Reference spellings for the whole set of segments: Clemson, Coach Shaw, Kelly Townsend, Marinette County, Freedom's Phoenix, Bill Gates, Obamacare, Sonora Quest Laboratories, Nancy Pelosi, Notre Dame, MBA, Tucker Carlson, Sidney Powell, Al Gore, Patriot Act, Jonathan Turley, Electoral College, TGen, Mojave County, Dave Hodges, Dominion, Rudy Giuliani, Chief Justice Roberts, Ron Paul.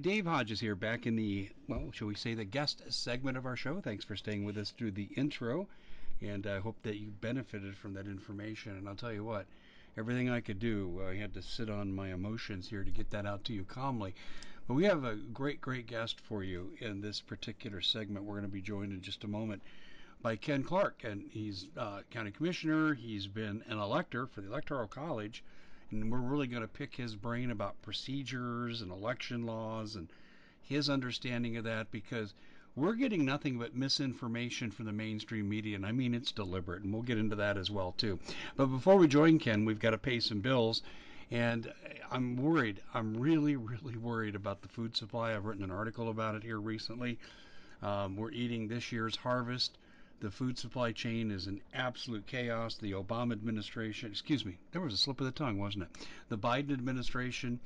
Dave Hodges here, back in the, well, shall we say, the guest segment of our show. Thanks for staying with us through the intro, and I hope that you benefited from that information. And I'll tell you what, everything I could do, I had to sit on my emotions here to get that out to you calmly. But we have a great guest for you in this particular segment. We're going to be joined in just a moment by Ken Clark, and he's county commissioner. He's been an elector for the Electoral College. And we're really going to pick his brain about procedures and election laws and his understanding of that, because we're getting nothing but misinformation from the mainstream media, and I mean it's deliberate, and we'll get into that as well too. But before we join Ken, we've got to pay some bills, and I'm worried. I'm really worried about the food supply. I've written an article about it here recently. We're eating this year's harvest. The food supply chain is in absolute chaos. The Obama administration, The Biden administration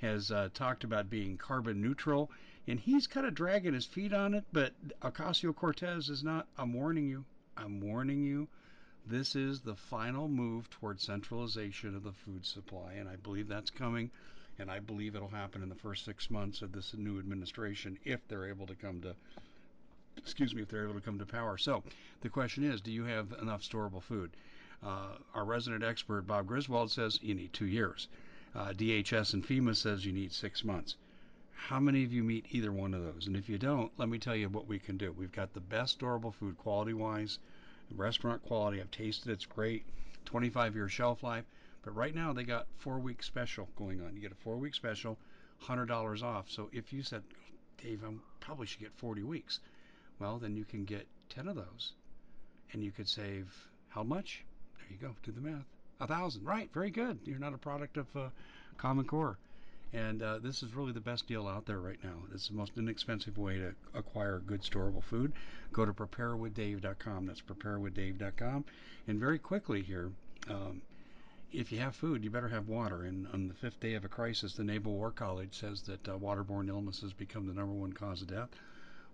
has talked about being carbon neutral, and he's kind of dragging his feet on it, but Ocasio-Cortez is not. I'm warning you. This is the final move towards centralization of the food supply, and I believe that's coming, and I believe it'll happen in the first 6 months of this new administration if they're able to come to power. So the question is, do you have enough storable food? Our resident expert, Bob Griswold, says you need 2 years. DHS and FEMA says you need 6 months. How many of you meet either one of those? And if you don't, let me tell you what we can do. We've got the best storable food quality-wise, restaurant quality. I've tasted it. It's great. 25-year shelf life. But right now they got four-week special going on. You get a four-week special, $100 off. So if you said, Dave, I probably should get 40 weeks. Well, then you can get 10 of those, and you could save how much? There you go. Do the math. 1,000, right? Very good. You're not a product of Common Core, and this is really the best deal out there right now. It's the most inexpensive way to acquire good storable food. Go to preparewithdave.com. That's preparewithdave.com, and very quickly here, if you have food, you better have water. And on the fifth day of a crisis, the Naval War College says that waterborne illnesses become the number one cause of death.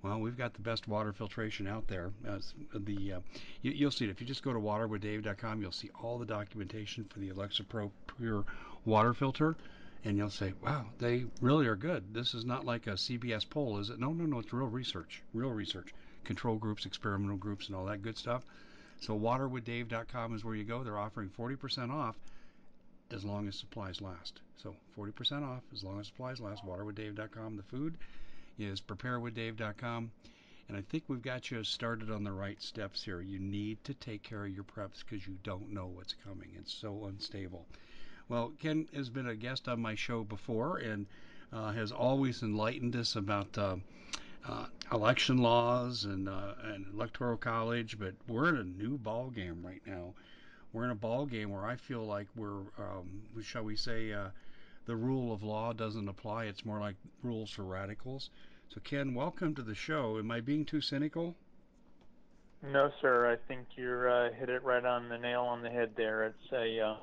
Well, we've got the best water filtration out there. You'll see it. If you just go to waterwithdave.com, you'll see all the documentation for the Alexa Pro Pure Water Filter, and you'll say, wow, they really are good. This is not like a CBS poll, is it? No, it's real research. Control groups, experimental groups, and all that good stuff. So waterwithdave.com is where you go. They're offering 40% off as long as supplies last. So 40% off as long as supplies last, waterwithdave.com, the food is preparewithdave.com, and I think we've got you started on the right steps here. You need to take care of your preps because you don't know what's coming. It's so unstable. Well, Ken has been a guest on my show before and has always enlightened us about election laws and Electoral College, but we're in a new ball game right now. We're in a ball game where I feel like we're, shall we say, the rule of law doesn't apply. It's more like rules for radicals. So, Ken, welcome to the show. Am I being too cynical? No, sir. I think you're hit it right on the nail on the head there. It's a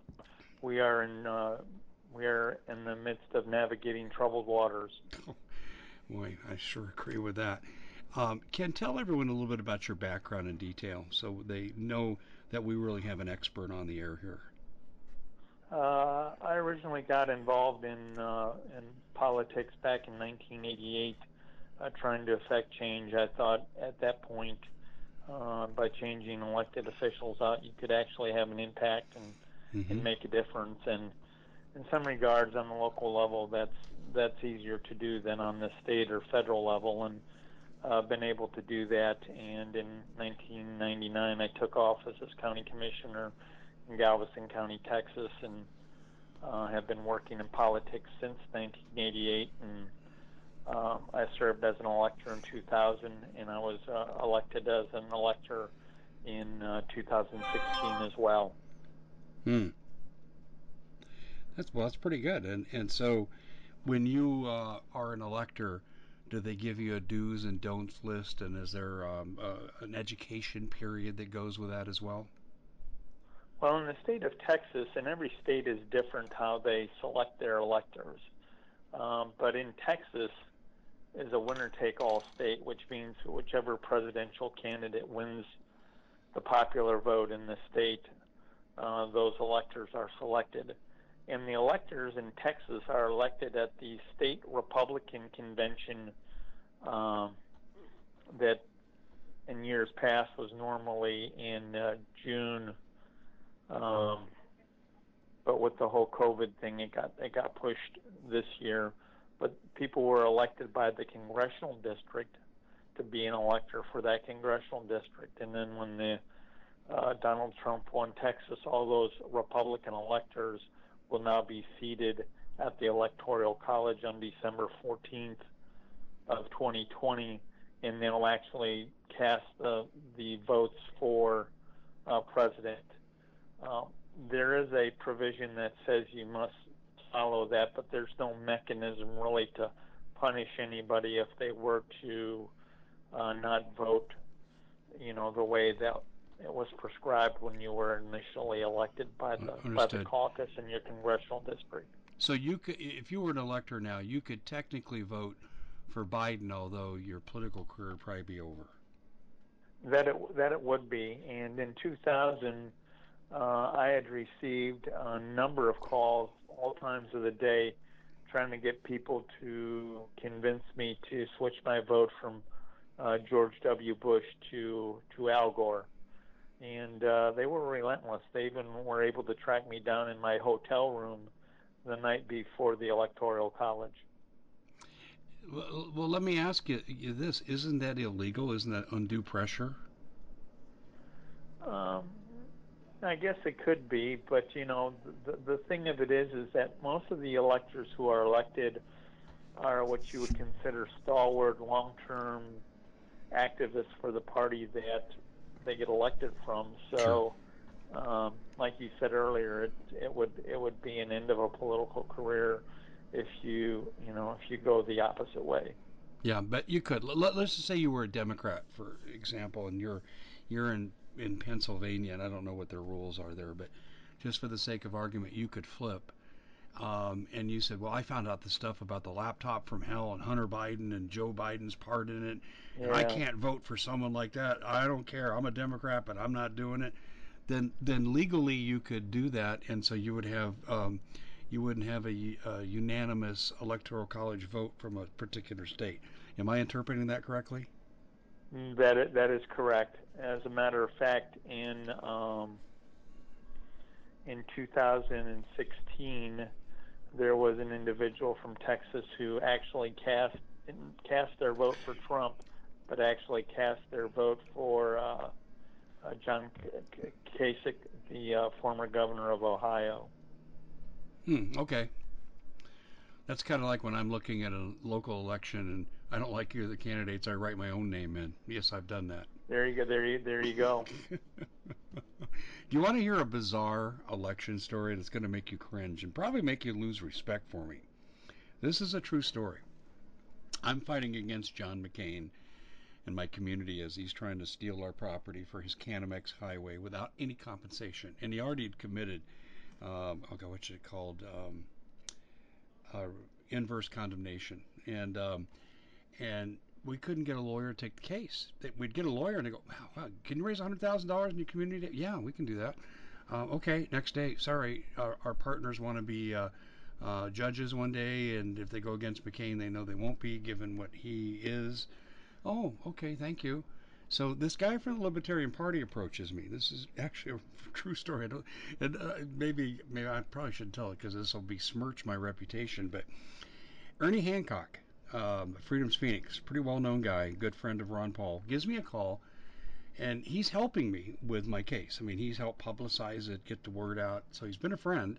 we are in the midst of navigating troubled waters. Oh, boy, I sure agree with that. Ken, tell everyone a little bit about your background in detail so they know that we really have an expert on the air here. I originally got involved in politics back in 1988, trying to affect change. I thought at that point, by changing elected officials out, you could actually have an impact and make a difference. And in some regards, on the local level, that's easier to do than on the state or federal level. And I've been able to do that. And in 1999, I took office as county commissioner in Galveston County, Texas, and have been working in politics since 1988, and I served as an elector in 2000, and I was elected as an elector in 2016 as well. That's pretty good, and so when you are an elector, do they give you a do's and don'ts list, and is there an education period that goes with that as well? Well, in the state of Texas, and every state is different how they select their electors, but in Texas is a winner-take-all state, which means whichever presidential candidate wins the popular vote in the state, those electors are selected. And the electors in Texas are elected at the state Republican convention that in years past was normally in June. But with the whole COVID thing, it got pushed this year. But people were elected by the congressional district to be an elector for that congressional district. And then when the Donald Trump won Texas, all those Republican electors will now be seated at the Electoral College on December 14th of 2020, and they'll actually cast the votes for president. There is a provision that says you must follow that, but there's no mechanism really to punish anybody if they were to not vote, you know, the way that it was prescribed when you were initially elected by the caucus in your congressional district. So you could, if you were an elector now, you could technically vote for Biden, although your political career would probably be over. That it would be. And in 2000, I had received a number of calls all times of the day trying to get people to convince me to switch my vote from George W. Bush to Al Gore. And they were relentless. They even were able to track me down in my hotel room the night before the Electoral College. Well, let me ask you this. Isn't that illegal? Isn't that undue pressure? I guess it could be, but, you know, the thing of it is that most of the electors who are elected are what you would consider stalwart, long-term activists for the party that they get elected from. So, sure. Like you said earlier, it would be an end of a political career if you go the opposite way. Yeah, but you could. Let's just say you were a Democrat, for example, and you're in Pennsylvania, and I don't know what their rules are there, but just for the sake of argument, you could flip. And you said, well, I found out the stuff about the laptop from hell and Hunter Biden and Joe Biden's part in it. Yeah. And I can't vote for someone like that. I don't care. I'm a Democrat, but I'm not doing it. Then legally you could do that. And so you would have, you wouldn't have a unanimous Electoral College vote from a particular state. Am I interpreting that correctly? That is correct. As a matter of fact, in 2016, there was an individual from Texas who actually didn't cast their vote for Trump, but actually cast their vote for John Kasich, the former governor of Ohio. Okay. That's kind of like when I'm looking at a local election and I don't like either of the candidates, I write my own name in. Yes, I've done that. There you go. There you go. Do you want to hear a bizarre election story that's going to make you cringe and probably make you lose respect for me? This is a true story. I'm fighting against John McCain in my community as he's trying to steal our property for his Canamex Highway without any compensation. And he already had committed, what's it called? Inverse condemnation. And we couldn't get a lawyer to take the case. We'd get a lawyer and they go, wow, can you raise $100,000 in your community? Yeah, we can do that. Okay, next day, sorry, our partners want to be judges one day, and if they go against McCain, they know they won't be given what he is. Oh, okay, thank you. So this guy from the Libertarian Party approaches me. This is actually a true story. Maybe I probably shouldn't tell it because this will besmirch my reputation, but Ernie Hancock, Freedom's Phoenix, pretty well-known guy, good friend of Ron Paul, gives me a call, and he's helping me with my case. I mean, he's helped publicize it, get the word out. So he's been a friend,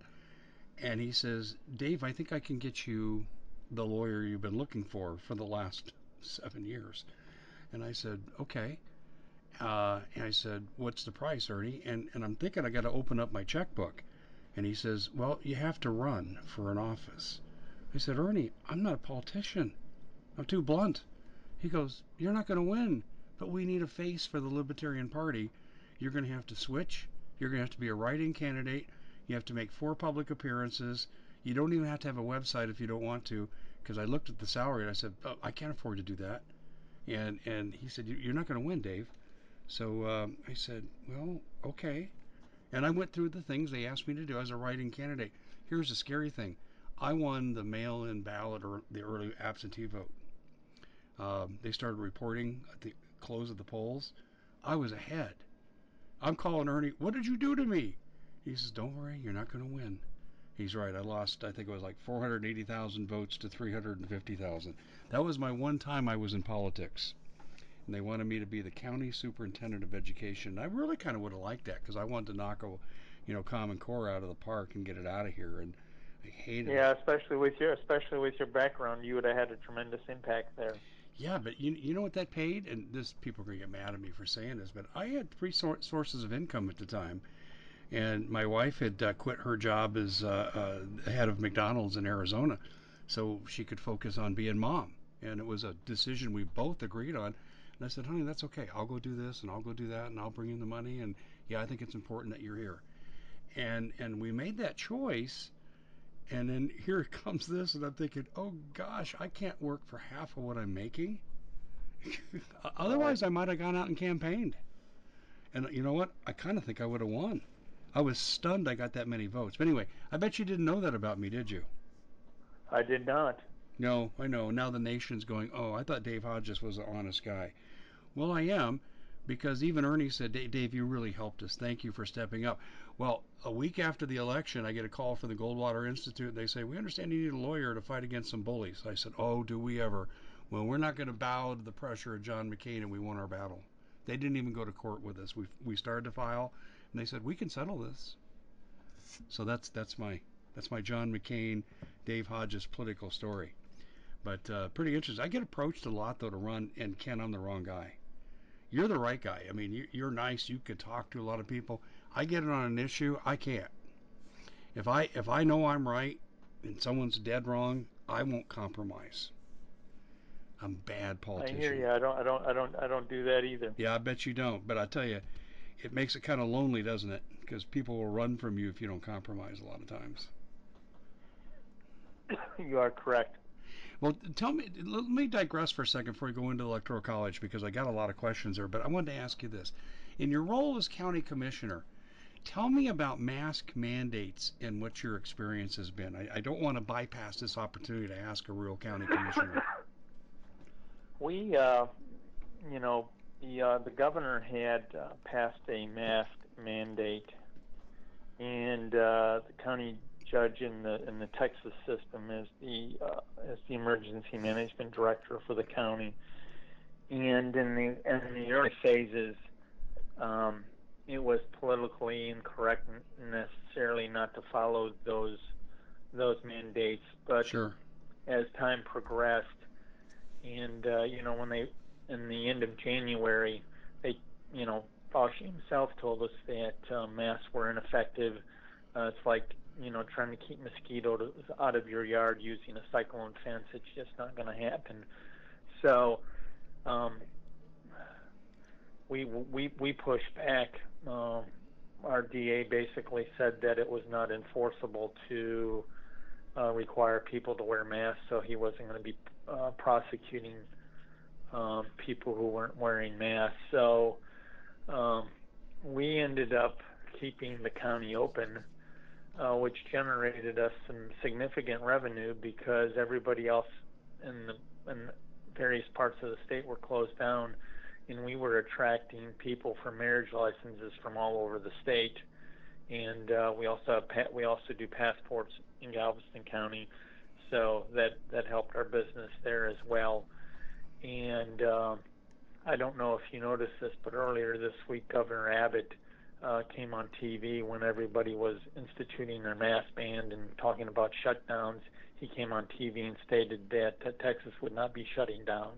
and he says, Dave, I think I can get you the lawyer you've been looking for the last 7 years. And I said, okay. And I said, what's the price, Ernie? And I'm thinking I got to open up my checkbook. And he says, well, you have to run for an office. I said, Ernie, I'm not a politician. I'm too blunt. He goes, you're not going to win, but we need a face for the Libertarian Party. You're going to have to switch. You're going to have to be a write-in candidate. You have to make 4 public appearances. You don't even have to have a website if you don't want to, because I looked at the salary and I said, oh, I can't afford to do that. And he said, you're not going to win, Dave. So I said, well, okay. And I went through the things they asked me to do as a write-in candidate. Here's the scary thing. I won the mail-in ballot or the early absentee vote. They started reporting at the close of the polls. I was ahead. I'm calling Ernie, what did you do to me? He says, don't worry, you're not going to win. He's right. I lost, I think it was like 480,000 votes to 350,000. That was my one time I was in politics. And they wanted me to be the county superintendent of education. I really kind of would have liked that because I wanted to knock a, Common Core out of the park and get it out of here. And I hated it. Yeah, especially with your background, you would have had a tremendous impact there. Yeah, but you know what that paid? And this, people are going to get mad at me for saying this, but I had 3 sources of income at the time. And my wife had quit her job as head of McDonald's in Arizona so she could focus on being mom. And it was a decision we both agreed on. And I said, honey, that's okay. I'll go do this and I'll go do that and I'll bring in the money. And yeah, I think it's important that you're here. And we made that choice. And then here comes this, and I'm thinking, oh gosh, I can't work for half of what I'm making. Otherwise, I might have gone out and campaigned. And you know what? I kind of think I would have won. I was stunned I got that many votes. But anyway, I bet you didn't know that about me, did you? I did not. No, I know. Now the nation's going, oh, I thought Dave Hodges was an honest guy. Well, I am, because even Ernie said, Dave, you really helped us. Thank you for stepping up. Well, a week after the election, I get a call from the Goldwater Institute. They say, we understand you need a lawyer to fight against some bullies. I said, oh, do we ever? Well, we're not going to bow to the pressure of John McCain, and we won our battle. They didn't even go to court with us. We started to file, and they said, we can settle this. So that's my John McCain, Dave Hodges political story. But pretty interesting. I get approached a lot, though, to run, and Ken, I'm the wrong guy. You're the right guy. I mean, you're nice. You could talk to a lot of people. I get it on an issue. I can't. If I know I'm right and someone's dead wrong, I won't compromise. I'm a bad politician. I hear you. I don't do that either. Yeah, I bet you don't. But I tell you, it makes it kind of lonely, doesn't it? Because people will run from you if you don't compromise a lot of times. You are correct. Well, tell me. Let me digress for a second before we go into the Electoral College, because I got a lot of questions there. But I wanted to ask you this: in your role as county commissioner, tell me about mask mandates and what your experience has been. I don't want to bypass this opportunity to ask a real county commissioner. We, the governor had passed a mask mandate, and the county judge in the Texas system is the emergency management director for the county. And in the early phases, it was politically incorrect necessarily not to follow those mandates. But sure, as time progressed, and when they, in the end of January, they, Fauci himself told us that masks were ineffective. It's like, trying to keep mosquitoes out of your yard using a cyclone fence. It's just not going to happen. So we pushed back. Our DA basically said that it was not enforceable to require people to wear masks, so he wasn't going to be prosecuting people who weren't wearing masks. So we ended up keeping the county open, which generated us some significant revenue because everybody else in various parts of the state were closed down, and we were attracting people for marriage licenses from all over the state. And we also do passports in Galveston County, so that helped our business there as well. And I don't know if you noticed this, but earlier this week, Governor Abbott came on TV when everybody was instituting their mask ban and talking about shutdowns. He came on TV and stated that Texas would not be shutting down.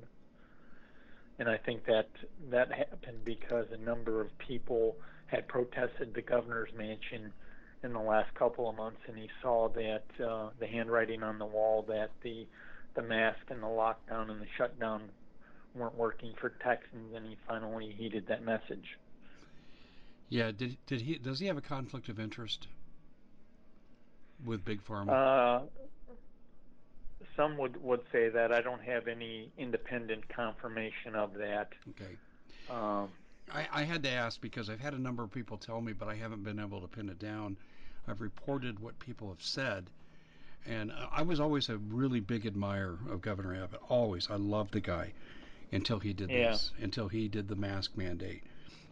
And I think that happened because a number of people had protested the governor's mansion in the last couple of months, and he saw that the handwriting on the wall that the mask and the lockdown and the shutdown weren't working for Texans, and he finally heeded that message. Yeah, does he have a conflict of interest with Big Pharma? Some would say that. I don't have any independent confirmation of that. Okay. I had to ask because I've had a number of people tell me, but I haven't been able to pin it down. I've reported what people have said. And I was always a really big admirer of Governor Abbott, always. I loved the guy until he did this, until he did the mask mandate.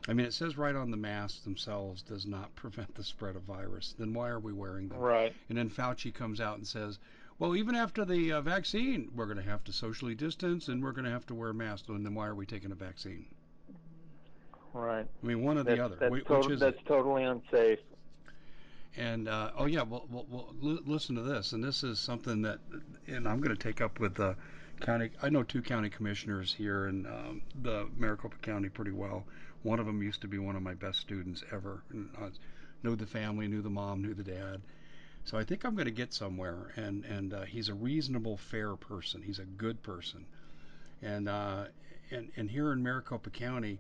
I mean, it says right on the masks themselves, does not prevent the spread of virus. Then why are we wearing them? Right. And then Fauci comes out and says, well, even after the vaccine, we're going to have to socially distance and we're going to have to wear masks. And then why are we taking a vaccine? Right. I mean, one or the other. That's totally unsafe. And, well, listen to this. And this is something that, and I'm going to take up with the county. I know two county commissioners here in the Maricopa County pretty well. One of them used to be one of my best students ever. And I knew the family, knew the mom, knew the dad. So I think I'm going to get somewhere. And he's a reasonable, fair person. He's a good person. And here in Maricopa County,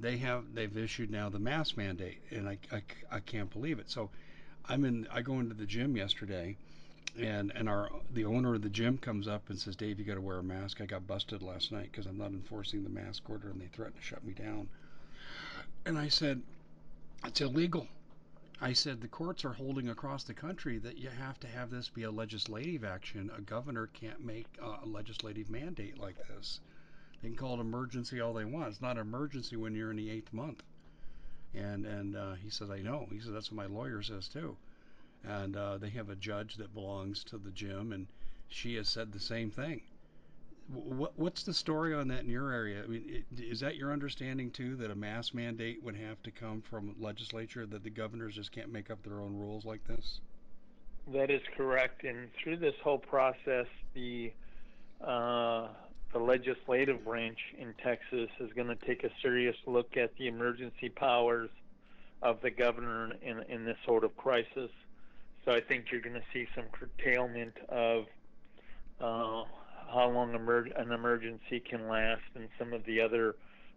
they've issued now the mask mandate, and I can't believe it. So I go into the gym yesterday, and the owner of the gym comes up and says, Dave, you got to wear a mask. I got busted last night because I'm not enforcing the mask order, and they threatened to shut me down. And I said, it's illegal. I said, the courts are holding across the country that you have to have this be a legislative action. A governor can't make a legislative mandate like this. They can call it emergency all they want. It's not an emergency when you're in the 8th month. And he says, I know. He says, that's what my lawyer says too. And they have a judge that belongs to the gym, and she has said the same thing. What's the story on that in your area? I mean, is that your understanding too, that a mask mandate would have to come from legislature, that the governors just can't make up their own rules like this? That is correct. And through this whole process, the legislative branch in Texas is going to take a serious look at the emergency powers of the governor in this sort of crisis. So I think you're going to see some curtailment of how long an emergency can last, and some of the other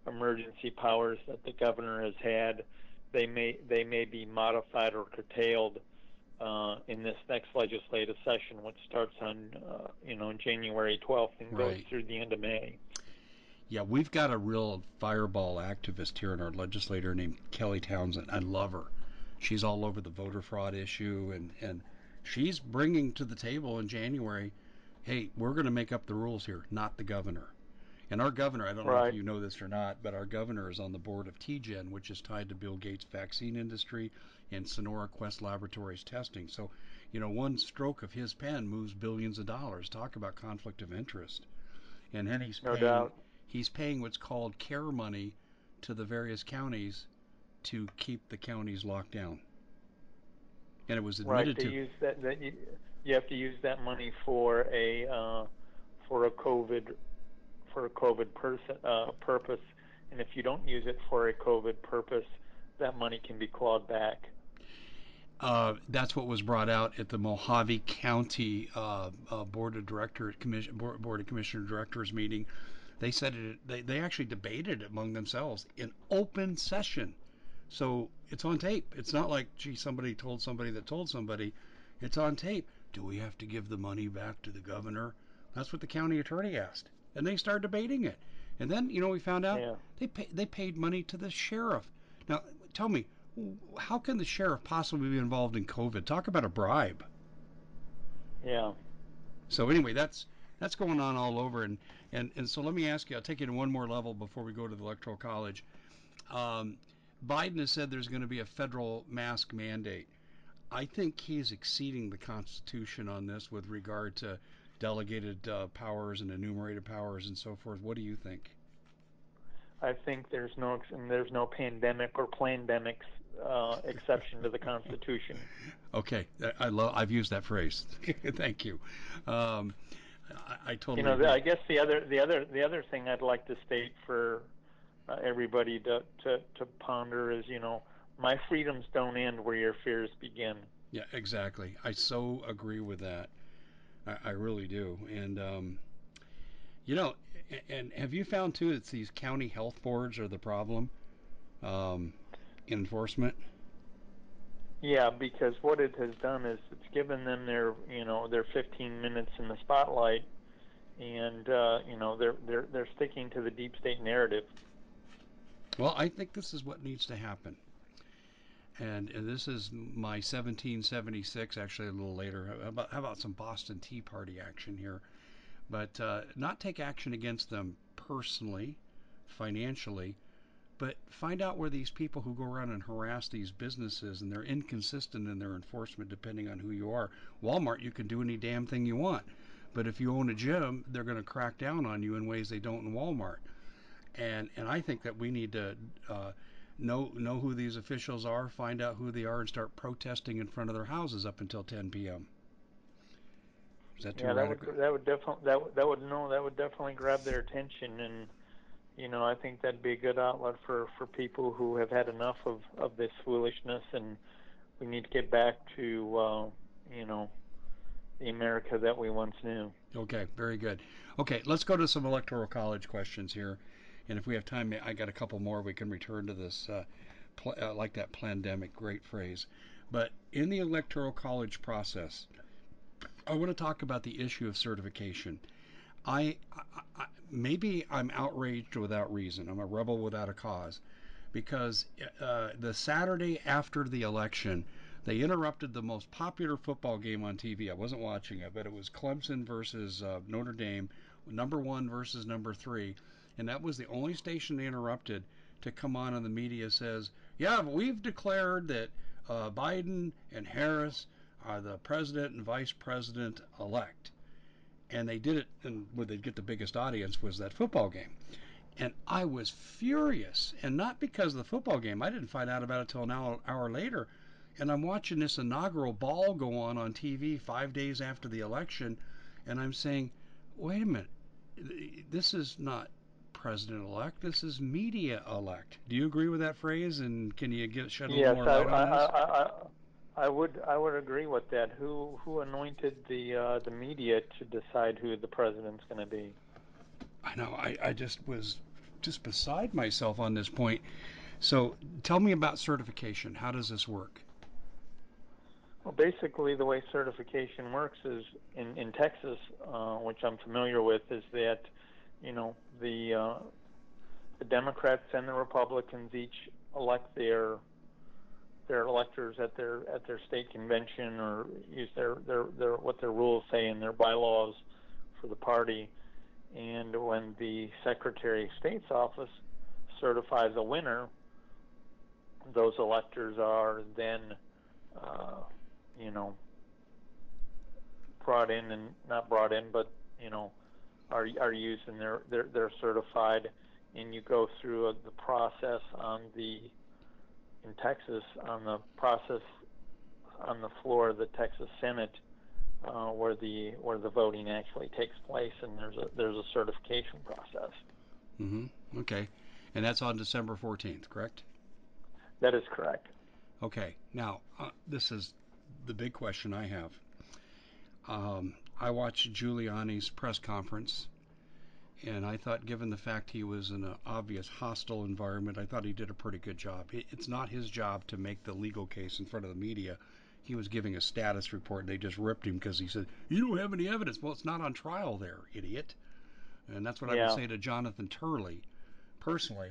emergency powers that the governor has had. They may be modified or curtailed in this next legislative session, which starts on January 12th and goes through the end of May. Yeah, we've got a real fireball activist here in our legislator named Kelly Townsend. I love her. She's all over the voter fraud issue, and she's bringing to the table in January, hey, we're going to make up the rules here, not the governor. And our governor, I don't know if you know this or not, but our governor is on the board of TGen, which is tied to Bill Gates' vaccine industry and Sonora Quest Laboratories testing. So, one stroke of his pen moves billions of dollars. Talk about conflict of interest. And then he's paying what's called care money to the various counties to keep the counties locked down. And it was admitted to use that you have to use that money for a COVID purpose, and if you don't use it for a COVID purpose, that money can be clawed back. That's what was brought out at the Mojave County Board of Commissioner Directors meeting. They said it. They actually debated it among themselves in open session, so it's on tape. It's not like, gee, somebody told somebody that told somebody. It's on tape. Do we have to give the money back to the governor? That's what the county attorney asked. And they started debating it. And then, we found out they paid money to the sheriff. Now, tell me, how can the sheriff possibly be involved in COVID? Talk about a bribe. Yeah. So anyway, that's going on all over. And so let me ask you, I'll take you to one more level before we go to the Electoral College. Biden has said there's going to be a federal mask mandate. I think he's exceeding the Constitution on this with regard to delegated powers and enumerated powers and so forth. What do you think? I think there's no pandemic or plandemics exception to the Constitution. Okay, I've used that phrase. Thank you. I totally. Agree. I guess the other thing I'd like to state for everybody to ponder is, my freedoms don't end where your fears begin. Yeah, exactly. I so agree with that. I really do. And, and have you found too that these county health boards are the problem in enforcement? Yeah, because what it has done is it's given them their 15 minutes in the spotlight, and they're sticking to the deep state narrative. Well, I think this is what needs to happen, and this is my 1776. Actually, a little later. How about some Boston Tea Party action here? But not take action against them personally, financially, but find out where these people who go around and harass these businesses, and they're inconsistent in their enforcement depending on who you are. Walmart, you can do any damn thing you want, but if you own a gym, they're going to crack down on you in ways they don't in Walmart. And I think that we need to know who these officials are, find out who they are, and start protesting in front of their houses up until 10 p.m. That would definitely grab their attention, and I think that'd be a good outlet for people who have had enough of this foolishness, and we need to get back to the America that we once knew. Okay, very good. Okay, let's go to some Electoral College questions here, and if we have time, I got a couple more. We can return to this. Like that plandemic, great phrase. But in the Electoral College process, I want to talk about the issue of certification. I maybe I'm outraged without reason. I'm a rebel without a cause, because the Saturday after the election, they interrupted the most popular football game on TV. I wasn't watching it, but it was Clemson versus Notre Dame, number one versus number three, and that was the only station they interrupted to come on, and the media says, yeah, we've declared that Biden and Harris are the president and vice president elect. And they did it, and where they'd get the biggest audience was that football game. And I was furious, and not because of the football game. I didn't find out about it till an hour later. And I'm watching this inaugural ball go on TV 5 days after the election, and I'm saying, wait a minute, this is not president-elect, this is media-elect. Do you agree with that phrase, and can you shed a little more light on this? I would agree with that. Who anointed the media to decide who the president's going to be? I know. I just was just beside myself on this point. So tell me about certification. How does this work? Well, basically the way certification works is in Texas, which I'm familiar with, is that the Democrats and the Republicans each elect their electors at their state convention, or use their what their rules say and their bylaws for the party. And when the Secretary of State's office certifies a winner, those electors are then are used, and they're certified, and you go through the process in Texas, on the process on the floor of the Texas Senate, where the voting actually takes place, and there's a certification process. Mm-hmm. Okay, and that's on December 14th, correct? That is correct. Okay, now this is the big question I have. I watched Giuliani's press conference, and I thought, given the fact he was in an obvious hostile environment, I thought he did a pretty good job. It's not his job to make the legal case in front of the media. He was giving a status report, and they just ripped him because he said, you don't have any evidence. Well, it's not on trial there, idiot. And that's what I would say to Jonathan Turley personally.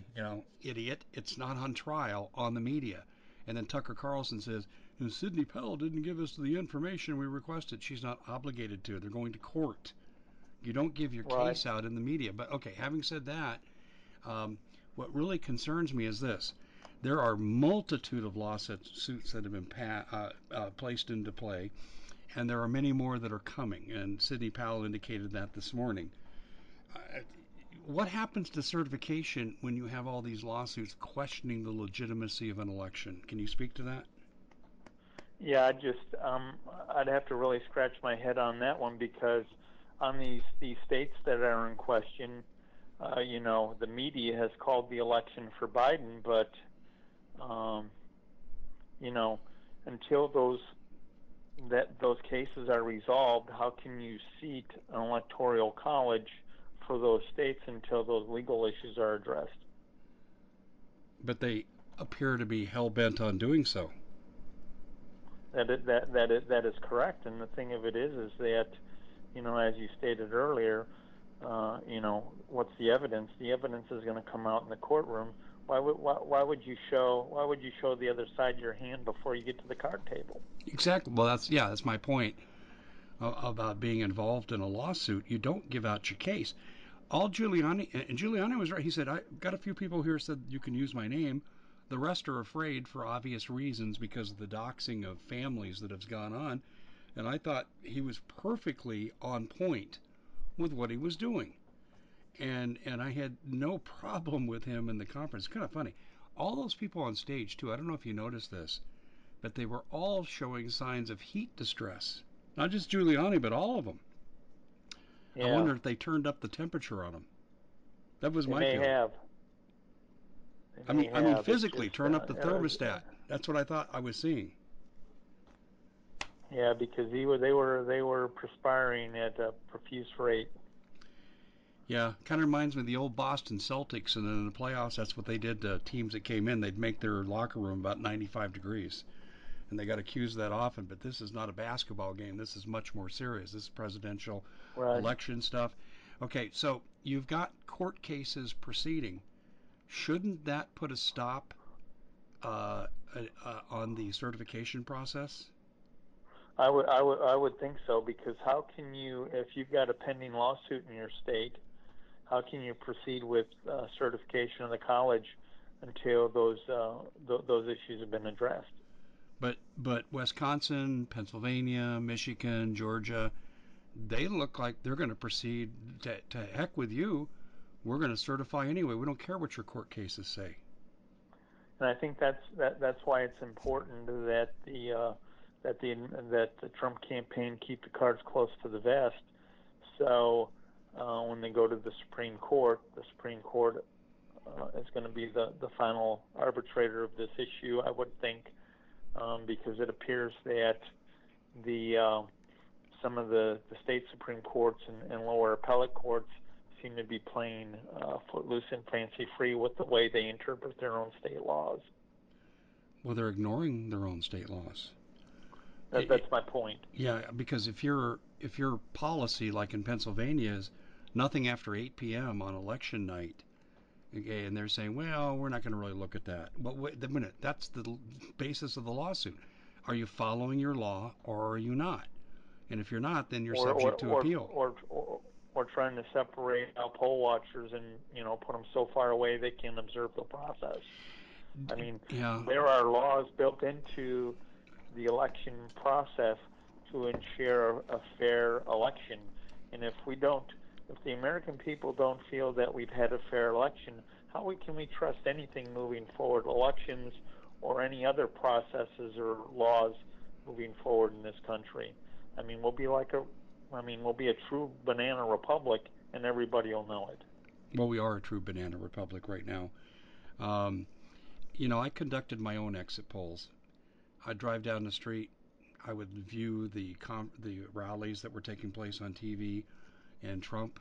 Idiot, it's not on trial on the media. And then Tucker Carlson says, and Sidney Powell didn't give us the information we requested. She's not obligated to. They're going to court. You don't give your case out in the media. But, okay, having said that, what really concerns me is this. There are multitude of lawsuits that have been placed into play, and there are many more that are coming, and Sidney Powell indicated that this morning. What happens to certification when you have all these lawsuits questioning the legitimacy of an election? Can you speak to that? Yeah, I'd have to really scratch my head on that one, because on these states that are in question, the media has called the election for Biden, but until those that those cases are resolved, how can you seat an electoral college for those states until those legal issues are addressed? But they appear to be hell-bent on doing so. That is correct. And the thing of it is that, you know, as you stated earlier, you know, what's the evidence? The evidence is going to come out in the courtroom. Why would you show the other side your hand before you get to the card table? Exactly. Well, that's my point about being involved in a lawsuit. You don't give out your case. All Giuliani was right. He said, I've got a few people here said you can use my name. The rest are afraid for obvious reasons because of the doxing of families that has gone on. And I thought he was perfectly on point with what he was doing. And I had no problem with him in the conference. Kind of funny. All those people on stage, too, I don't know if you noticed this, but they were all showing signs of heat distress. Not just Giuliani, but all of them. Yeah. I wonder if they turned up the temperature on them. That was my feeling. I mean, physically, turn up the thermostat. That's what I thought I was seeing. Yeah, because they were perspiring at a profuse rate. Yeah, kind of reminds me of the old Boston Celtics, and then in the playoffs, that's what they did to teams that came in. They'd make their locker room about 95 degrees, and they got accused of that often. But this is not a basketball game. This is much more serious. This is presidential election stuff. Okay, so you've got court cases proceeding. Shouldn't that put a stop on the certification process? I would think so, because how can you, if you've got a pending lawsuit in your state, how can you proceed with certification of the college until those issues have been addressed? But Wisconsin, Pennsylvania, Michigan, Georgia, they look like they're going to proceed to heck with you. We're going to certify anyway. We don't care what your court cases say. And I think that's why it's important that the Trump campaign keep the cards close to the vest. So when they go to the Supreme Court is going to be the final arbitrator of this issue, I would think, because it appears that some of the state Supreme Courts and lower appellate courts seem to be playing footloose and fancy free with the way they interpret their own state laws. Well, they're ignoring their own state laws. That's my point. Yeah, because if your policy, like in Pennsylvania, is nothing after 8 p.m. on election night, okay, and they're saying, well, we're not going to really look at that. But wait a minute, that's the basis of the lawsuit. Are you following your law, or are you not? And if you're not, then you're subject to appeal. Or trying to separate out poll watchers and, you know, put them so far away they can't observe the process. I mean, There are laws built into the election process to ensure a fair election. And if the American people don't feel that we've had a fair election, how can we trust anything moving forward, elections or any other processes or laws moving forward in this country? I mean, we'll be a true banana republic, and everybody will know it. Well, we are a true banana republic right now. You know, I conducted my own exit polls. I'd drive down the street. I would view the rallies that were taking place on TV, and Trump,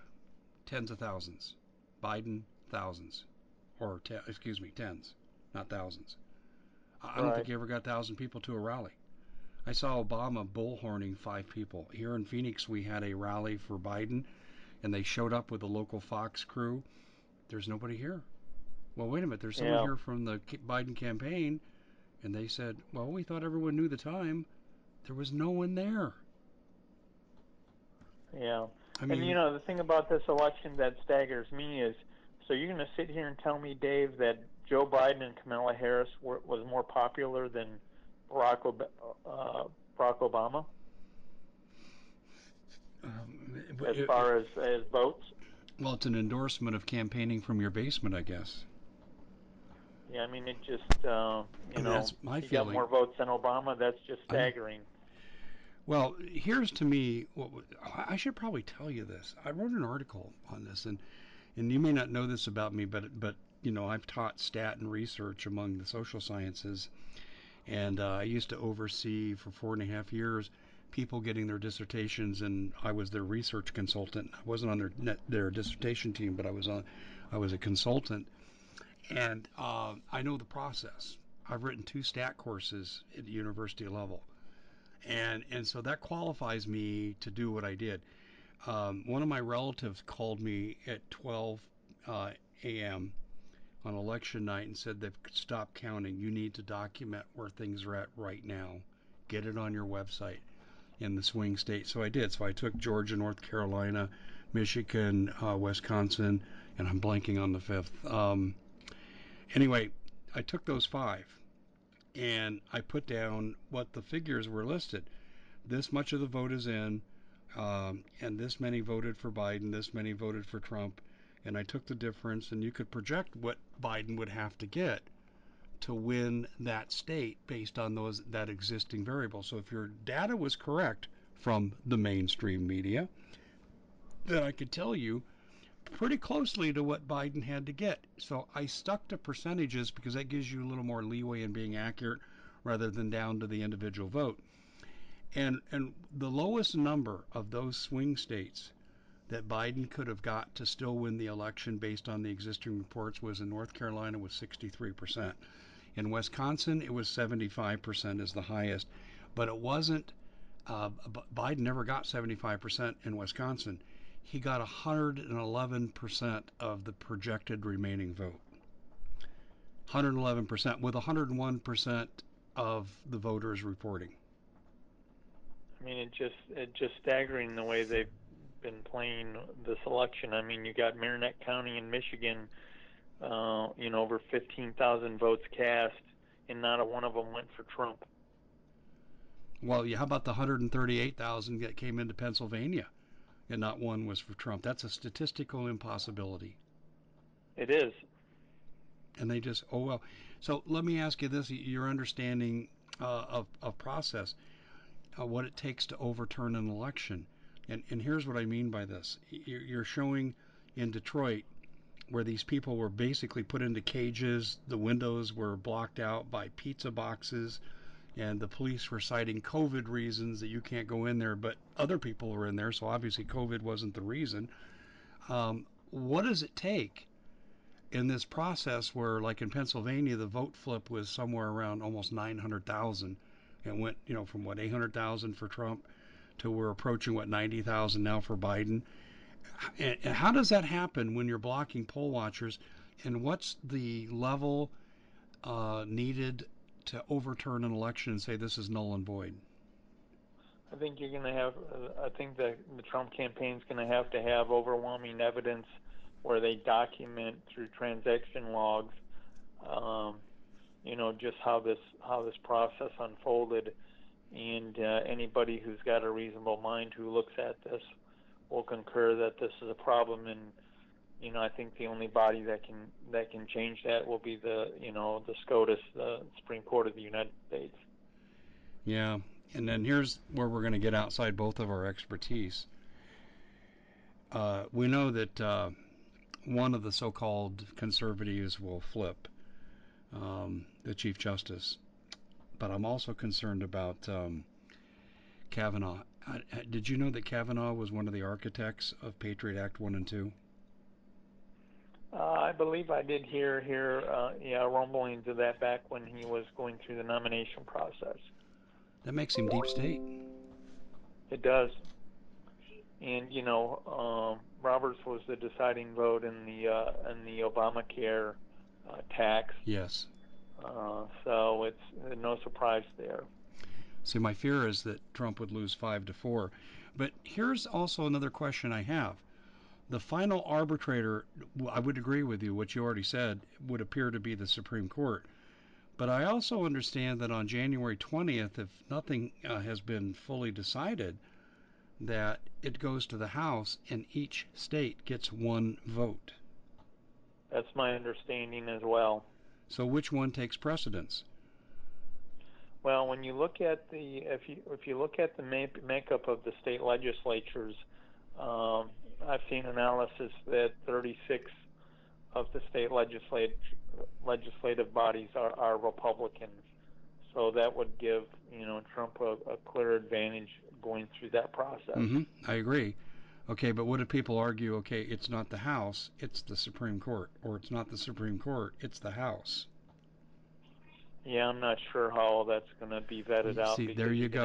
tens of thousands. Biden, thousands. Tens, not thousands. I don't think you ever got 1,000 people to a rally. I saw Obama bullhorning 5 people. Here in Phoenix, we had a rally for Biden, and they showed up with a local Fox crew. There's nobody here. Well, wait a minute. There's someone here from the Biden campaign, and they said, well, we thought everyone knew the time. There was no one there. Yeah. I mean, and, you know, the thing about this election that staggers me is, so you're going to sit here and tell me, Dave, that Joe Biden and Kamala Harris was more popular than Barack Obama, as far as votes? Well, it's an endorsement of campaigning from your basement, I guess. Yeah, I mean, it just, that's my feeling. Got more votes than Obama. That's just staggering. Well, here's to me, I should probably tell you this. I wrote an article on this, and you may not know this about me, but you know, I've taught stat and research among the social sciences. And I used to oversee for 4.5 years people getting their dissertations, and I was their research consultant. I wasn't on their dissertation team, but I was a consultant, and I know the process. I've written 2 stat courses at the university level, and so that qualifies me to do what I did. One of my relatives called me at 12 a.m. on election night and said they've stopped counting. You need to document where things are at right now. Get it on your website in the swing state. So I did. So I took Georgia, North Carolina, Michigan, Wisconsin, and I'm blanking on the 5th. Anyway, I took those 5 and I put down what the figures were listed. This much of the vote is in, and this many voted for Biden, this many voted for Trump. And I took the difference, and you could project what Biden would have to get to win that state based on that existing variable. So if your data was correct from the mainstream media, then I could tell you pretty closely to what Biden had to get. So I stuck to percentages because that gives you a little more leeway in being accurate rather than down to the individual vote. And the lowest number of those swing states that Biden could have got to still win the election based on the existing reports was in North Carolina was 63%. In Wisconsin, it was 75% is the highest, but it wasn't, Biden never got 75% in Wisconsin. He got 111% of the projected remaining vote. 111% with 101% of the voters reporting. I mean, it's just staggering the way they've been playing this election. I mean, you got Marinette County in Michigan, over 15,000 votes cast, and not a one of them went for Trump. Well, yeah, how about the 138,000 that came into Pennsylvania, and not one was for Trump? That's a statistical impossibility. It is. And they just, oh, well. So let me ask you this, your understanding of process, what it takes to overturn an election. And here's what I mean by this. You're showing in Detroit where these people were basically put into cages, the windows were blocked out by pizza boxes, and the police were citing COVID reasons that you can't go in there, but other people were in there, so obviously COVID wasn't the reason. What does it take in this process where, like in Pennsylvania, the vote flip was somewhere around almost 900,000 and went, from 800,000 for Trump to we're approaching 90,000 now for Biden. And how does that happen when you're blocking poll watchers? And what's the level needed to overturn an election and say this is null and void? I think you're going to have. I think that the Trump campaign is going to have overwhelming evidence where they document through transaction logs, just how this process unfolded. And anybody who's got a reasonable mind who looks at this will concur that this is a problem. And I think the only body that can change that will be the SCOTUS, the Supreme Court of the United States. Yeah, and then here's where we're going to get outside both of our expertise. We know that one of the so-called conservatives will flip, the Chief Justice. But I'm also concerned about Kavanaugh. Did you know that Kavanaugh was one of the architects of Patriot Act 1 and 2? I believe I did hear rumblings of that back when he was going through the nomination process. That makes him deep state. It does. And, Roberts was the deciding vote in the Obamacare tax. Yes. So it's no surprise there. See, my fear is that Trump would lose 5-4. But here's also another question I have. The final arbitrator, I would agree with you, what you already said, would appear to be the Supreme Court. But I also understand that on January 20th, if nothing has been fully decided, that it goes to the House and each state gets one vote. That's my understanding as well. So which one takes precedence? Well, when you look at the makeup of the state legislatures, I've seen analysis that 36 of the state legislative bodies are Republicans. So that would give, you know, Trump a clear advantage going through that process. Mm-hmm. I agree. Okay, but what do people argue? Okay, it's not the House, it's the Supreme Court, or it's not the Supreme Court, it's the House. Yeah, I'm not sure how that's going to be vetted out. See, there you go.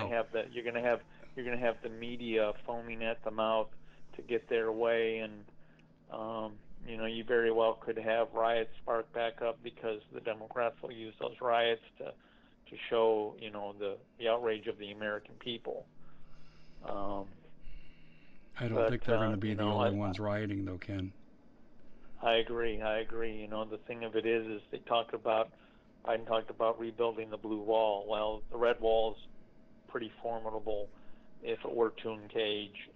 You're going to have the media foaming at the mouth to get their way, and you know, you very well could have riots spark back up because the Democrats will use those riots to show, you know, the outrage of the American people. I don't think they're going to be the only ones rioting, though, Ken. I agree. You know, the thing of it is they talked about. Biden talked about rebuilding the blue wall. Well, the red wall is pretty formidable if it were to engage.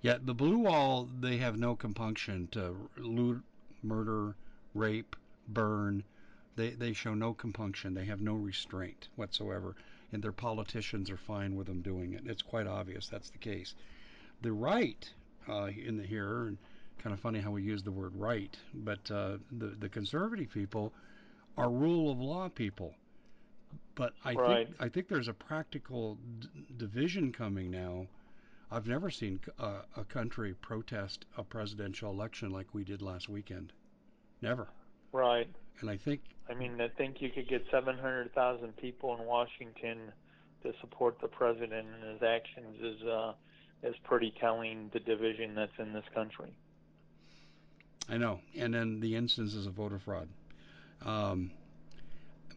Yeah, the blue wall, they have no compunction to loot, murder, rape, burn. They show no compunction. They have no restraint whatsoever, and their politicians are fine with them doing it. It's quite obvious that's the case. The right and kind of funny how we use the word right, but the conservative people are rule of law people, but I think there's a practical division coming now. I've never seen a country protest a presidential election like we did last weekend. Never. Right. And I think you could get 700,000 people in Washington to support the president, and his actions is pretty telling, the division that's in this country. I know. And then the instances of voter fraud.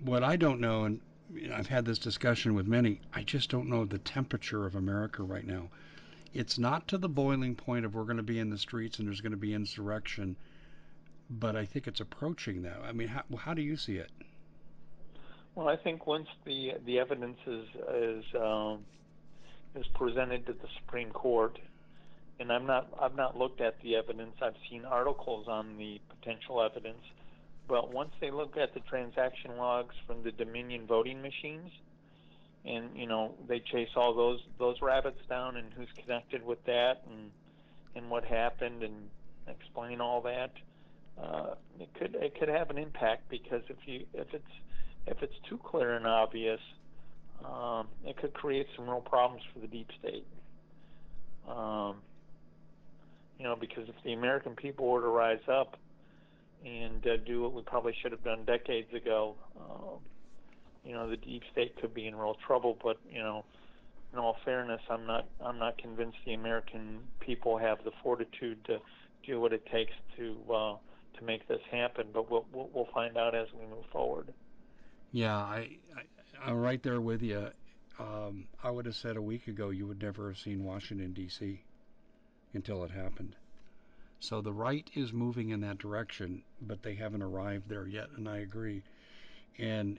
What I don't know, and I've had this discussion with many, I just don't know the temperature of America right now. It's not to the boiling point of we're going to be in the streets and there's going to be insurrection, but I think it's approaching that. I mean, how do you see it? Well, I think once the evidence is presented to the Supreme Court, and I've not looked at the evidence. I've seen articles on the potential evidence. But once they look at the transaction logs from the Dominion voting machines, and you know, they chase all those rabbits down and who's connected with that and what happened and explain all that, it could have an impact, because if it's too clear and obvious, it could create some real problems for the deep state. You know, because if the American people were to rise up and do what we probably should have done decades ago, you know, the deep state could be in real trouble. But you know, in all fairness, I'm not convinced the American people have the fortitude to do what it takes to make this happen. But we'll find out as we move forward. Yeah, I'm right there with you. I would have said a week ago you would never have seen Washington D.C. until it happened. So the right is moving in that direction, but they haven't arrived there yet, and I agree. And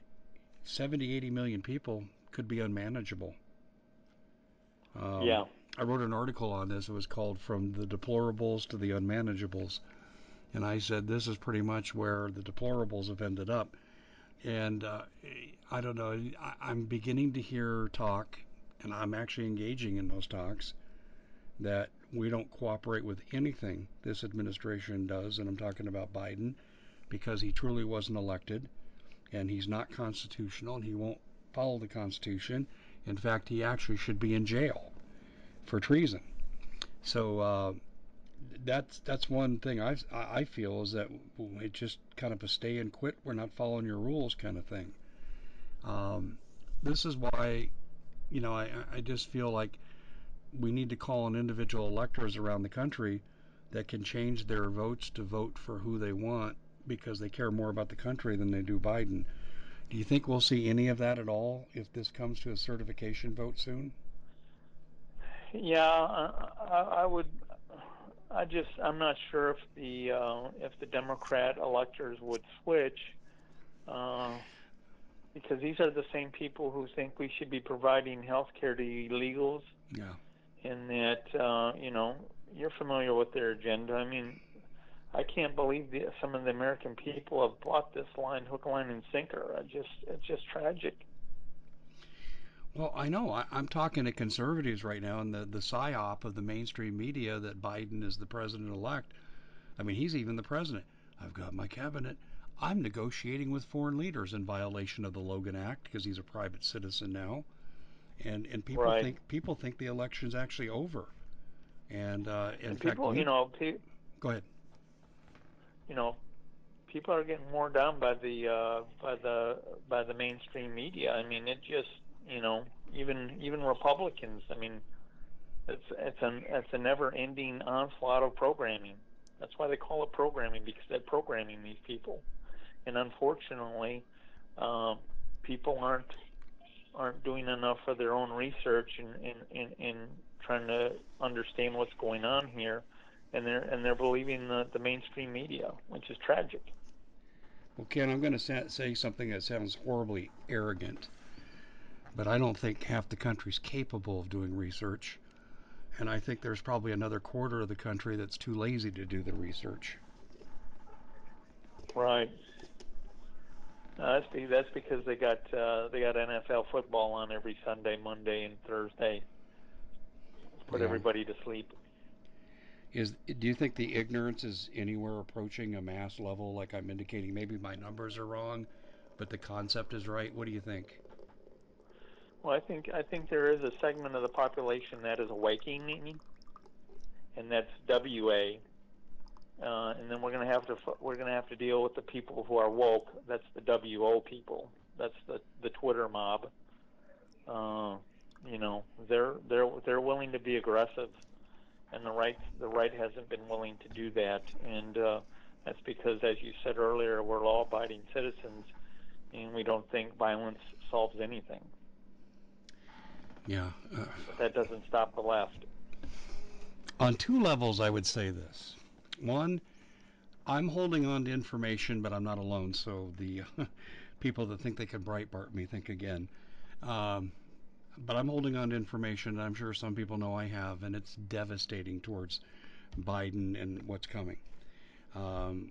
70, 80 million people could be unmanageable. Yeah. I wrote an article on this. It was called From the Deplorables to the Unmanageables. And I said this is pretty much where the deplorables have ended up. And I don't know. I'm beginning to hear talk, and I'm actually engaging in those talks, that we don't cooperate with anything this administration does, and I'm talking about Biden, because he truly wasn't elected, and he's not constitutional, and he won't follow the Constitution. In fact, he actually should be in jail for treason. So that's one thing I feel, is that it's just kind of a stay and quit, we're not following your rules kind of thing. This is why, you know, I just feel like we need to call on individual electors around the country that can change their votes to vote for who they want, because they care more about the country than they do Biden. Do you think we'll see any of that at all if this comes to a certification vote soon? Yeah, I would. I'm not sure if the Democrat electors would switch, because these are the same people who think we should be providing health care to illegals. Yeah. And that, you know, you're familiar with their agenda. I mean, I can't believe some of the American people have bought this line, hook, line, and sinker. It's just tragic. Well, I know. I'm talking to conservatives right now, and the psyop of the mainstream media that Biden is the president-elect. I mean, he's even the president. I've got my cabinet. I'm negotiating with foreign leaders in violation of the Logan Act because he's a private citizen now. And people right. think the election's actually over. And in people, fact, go ahead. You know, people are getting worn down by the mainstream media. I mean, it just, you know, even Republicans. I mean, it's a never-ending onslaught of programming. That's why they call it programming, because they're programming these people. And unfortunately, people aren't doing enough for their own research and trying to understand what's going on here, and they're believing the mainstream media, which is tragic. Well, Ken, I'm going to say something that sounds horribly arrogant, but I don't think half the country's capable of doing research, and I think there's probably another quarter of the country that's too lazy to do the research. Right. That's because they got NFL football on every Sunday, Monday, and Thursday. Put everybody to sleep. Do you think the ignorance is anywhere approaching a mass level, like I'm indicating? Maybe my numbers are wrong, but the concept is right. What do you think? Well, I think there is a segment of the population that is awakening, and that's WA. And then we're going to have to deal with the people who are woke. That's the WO people. That's the Twitter mob. You know, they're willing to be aggressive, and the right hasn't been willing to do that. And that's because, as you said earlier, we're law-abiding citizens, and we don't think violence solves anything. Yeah. But that doesn't stop the left. On two levels, I would say this. One, I'm holding on to information, but I'm not alone, so the people that think they can Breitbart me think again. But I'm holding on to information, and I'm sure some people know I have, and it's devastating towards Biden and what's coming.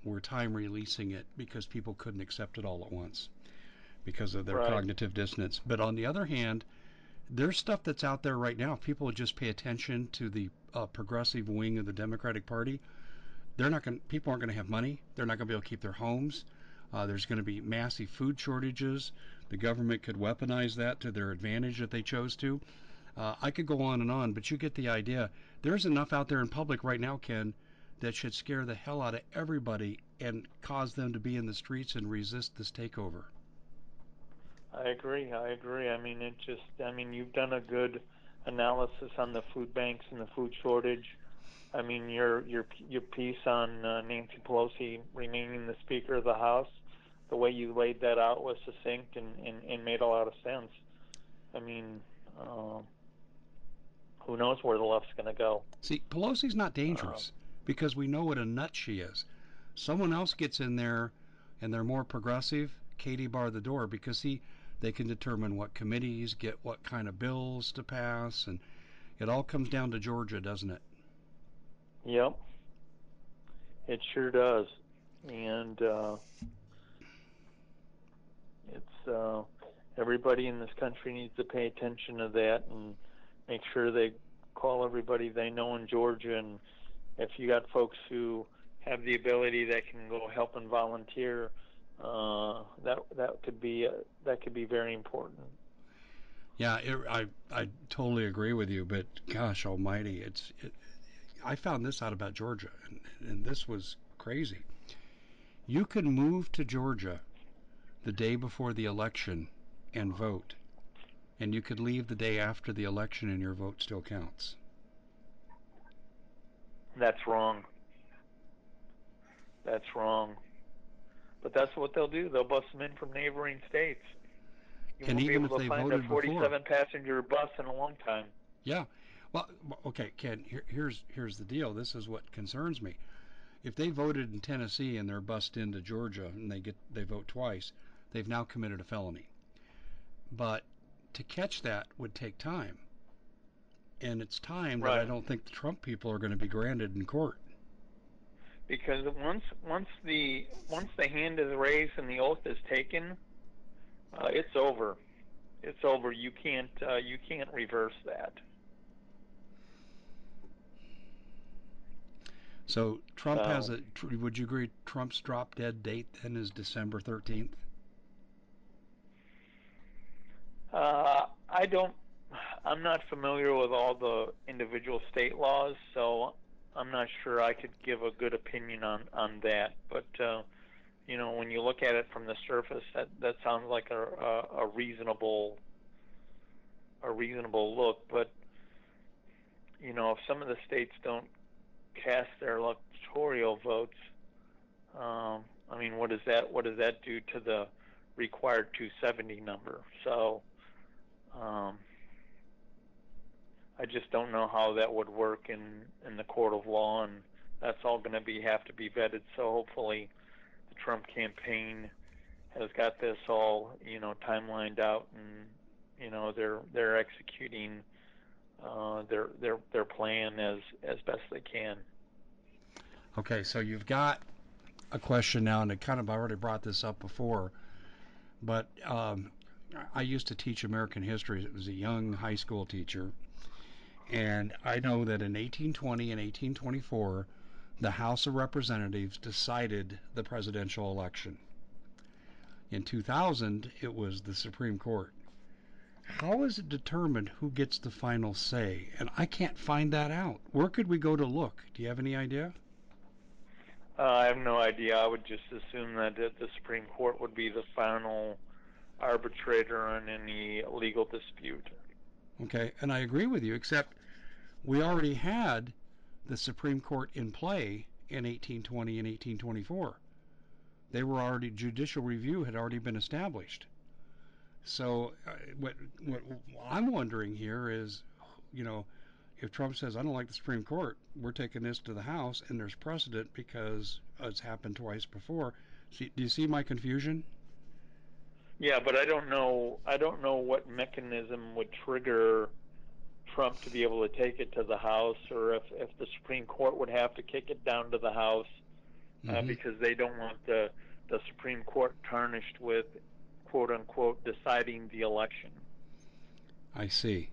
We're time releasing it because people couldn't accept it all at once because of their right. cognitive dissonance. But on the other hand, there's stuff that's out there right now. If people would just pay attention to the progressive wing of the Democratic Party, people aren't going to have money. They're not going to be able to keep their homes. There's going to be massive food shortages. The government could weaponize that to their advantage if they chose to. I could go on and on, but you get the idea. There's enough out there in public right now, Ken, that should scare the hell out of everybody and cause them to be in the streets and resist this takeover. I agree. I mean, you've done a good analysis on the food banks and the food shortage. I mean, your piece on Nancy Pelosi remaining the Speaker of the House, the way you laid that out was succinct and made a lot of sense. I mean, who knows where the left's going to go? See, Pelosi's not dangerous because we know what a nut she is. Someone else gets in there, and they're more progressive. Katie bar the door because they can determine what committees get what kind of bills to pass, and it all comes down to Georgia, doesn't it? Yep, it sure does, and it's everybody in this country needs to pay attention to that and make sure they call everybody they know in Georgia. And if you got folks who have the ability that can go help and volunteer, that could be very important. Yeah, I totally agree with you, but gosh almighty, I found this out about Georgia, and this was crazy. You can move to Georgia the day before the election and vote, and you could leave the day after the election and your vote still counts. That's wrong. That's wrong. But that's what they'll do. They'll bus them in from neighboring states. You won't be able to find a 47-passenger bus in a long time. Yeah. Well, okay, Ken, here's the deal. This is what concerns me. If they voted in Tennessee and they're bussed into Georgia and they vote twice, they've now committed a felony. But to catch that would take time. And it's time right. that I don't think the Trump people are going to be granted in court. Because once the hand is raised and the oath is taken, it's over. It's over. You can't reverse that. So Trump has a, would you agree Trump's drop dead date then is December 13th? I'm not familiar with all the individual state laws, so I'm not sure I could give a good opinion on that. But, you know, when you look at it from the surface, that sounds like a reasonable look. But, you know, if some of the states don't cast their electoral votes, I mean, what does that do to the required 270 number? So I just don't know how that would work in the court of law, and that's all going to have to be vetted. So hopefully the Trump campaign has got this all, you know, timelined out, and you know they're executing their plan as best they can. Okay, so you've got a question now, and I kind of already brought this up before, but I used to teach American history. It was a young high school teacher, and I know that in 1820 and 1824, the House of Representatives decided the presidential election. In 2000, it was the Supreme Court. How is it determined who gets the final say? And I can't find that out. Where could we go to look? Do you have any idea? I have no idea. I would just assume that the Supreme Court would be the final arbitrator on any legal dispute. Okay, and I agree with you, except we already had the Supreme Court in play in 1820 and 1824. They were already, judicial review had already been established. So what I'm wondering here is, you know, if Trump says, I don't like the Supreme Court, we're taking this to the House, and there's precedent because it's happened twice before. See, do you see my confusion? Yeah, but I don't know what mechanism would trigger Trump to be able to take it to the House, or if the Supreme Court would have to kick it down to the House, because they don't want the Supreme Court tarnished with, quote unquote, deciding the election. I see.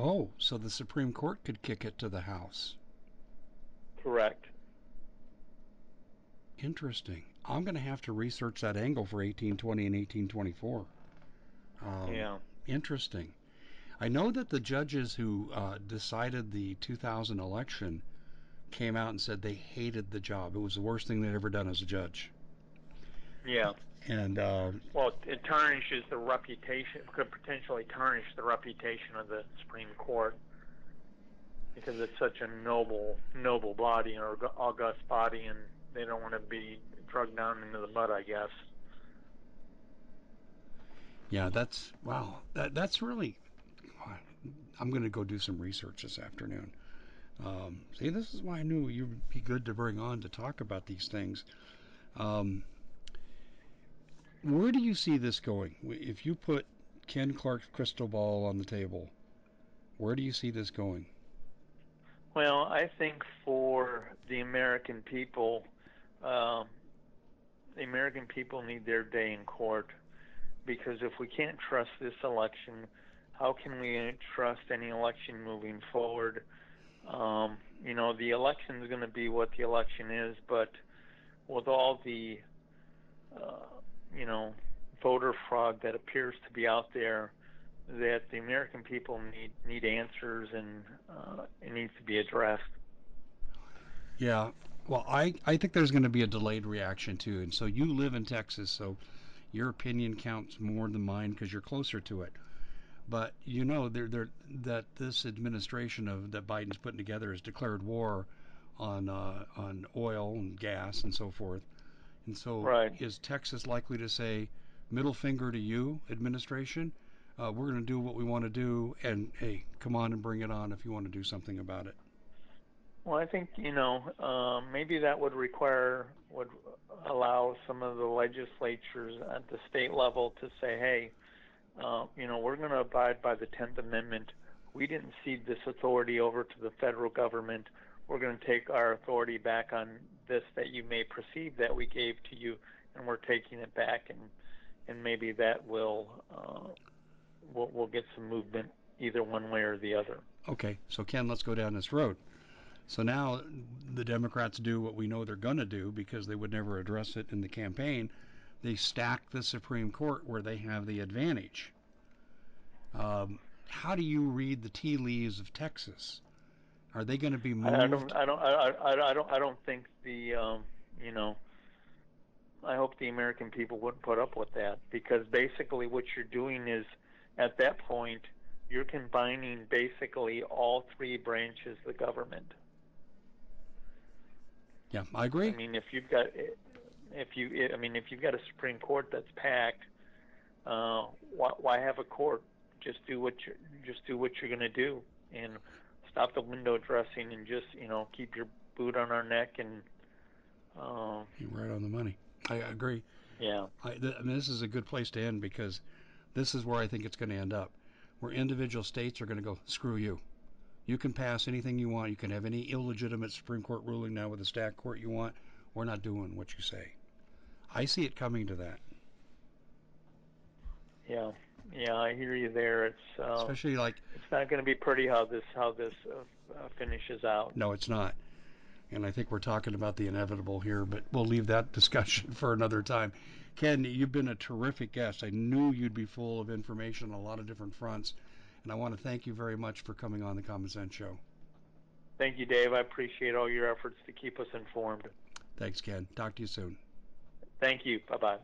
Oh, so the Supreme Court could kick it to the House. Correct. Interesting. I'm going to have to research that angle for 1820 and 1824. Yeah. Interesting. I know that the judges who decided the 2000 election came out and said they hated the job. It was the worst thing they'd ever done as a judge. Yeah. And well, it tarnishes the reputation. Could potentially tarnish the reputation of the Supreme Court, because it's such a noble body, or august body, and they don't want to be drugged down into the mud, I guess. Yeah, that's wow. That's really. I'm going to go do some research this afternoon. See, this is why I knew you'd be good to bring on to talk about these things. Where do you see this going? If you put Ken Clark's crystal ball on the table, where do you see this going? Well, I think for the American people, need their day in court, because if we can't trust this election, how can we trust any election moving forward? You know, the election is going to be what the election is, but with all the you know, voter fraud that appears to be out there, that the American people need answers, and it needs to be addressed. Yeah, well, I think there's going to be a delayed reaction too, and so you live in Texas, so your opinion counts more than mine because you're closer to it. But you know, that this administration that Biden's putting together has declared war on oil and gas and so forth. And so right. Is Texas likely to say, middle finger to you, administration, we're going to do what we want to do, and hey, come on and bring it on if you want to do something about it? Well, I think, you know, maybe that would allow some of the legislatures at the state level to say, hey, you know, we're going to abide by the 10th Amendment. We didn't cede this authority over to the federal government. We're going to take our authority back on this that you may perceive that we gave to you, and we're taking it back, and maybe that will get some movement either one way or the other. Okay, so Ken, let's go down this road. So now the Democrats do what we know they're going to do because they would never address it in the campaign. They stack the Supreme Court where they have the advantage. How do you read the tea leaves of Texas? Are they going to be moved? I don't think the you know, I hope the American people wouldn't put up with that, because basically what you're doing is, at that point, you're combining basically all three branches of the government. Yeah, I agree. I mean, if you've got a Supreme Court that's packed, why have a court? Just do what you're going to do, and stop the window dressing, and just, you know, keep your boot on our neck. And you're right on the money. I agree. Yeah. I mean, this is a good place to end, because this is where I think it's going to end up, where individual states are going to go, screw you. You can pass anything you want. You can have any illegitimate Supreme Court ruling now with a stacked court you want. We're not doing what you say. I see it coming to that. Yeah. Yeah, I hear you there. It's especially like, it's not going to be pretty how this finishes out. No, it's not. And I think we're talking about the inevitable here, but we'll leave that discussion for another time. Ken, you've been a terrific guest. I knew you'd be full of information on a lot of different fronts, and I want to thank you very much for coming on the Common Sense Show. Thank you, Dave. I appreciate all your efforts to keep us informed. Thanks, Ken. Talk to you soon. Thank you. Bye-bye.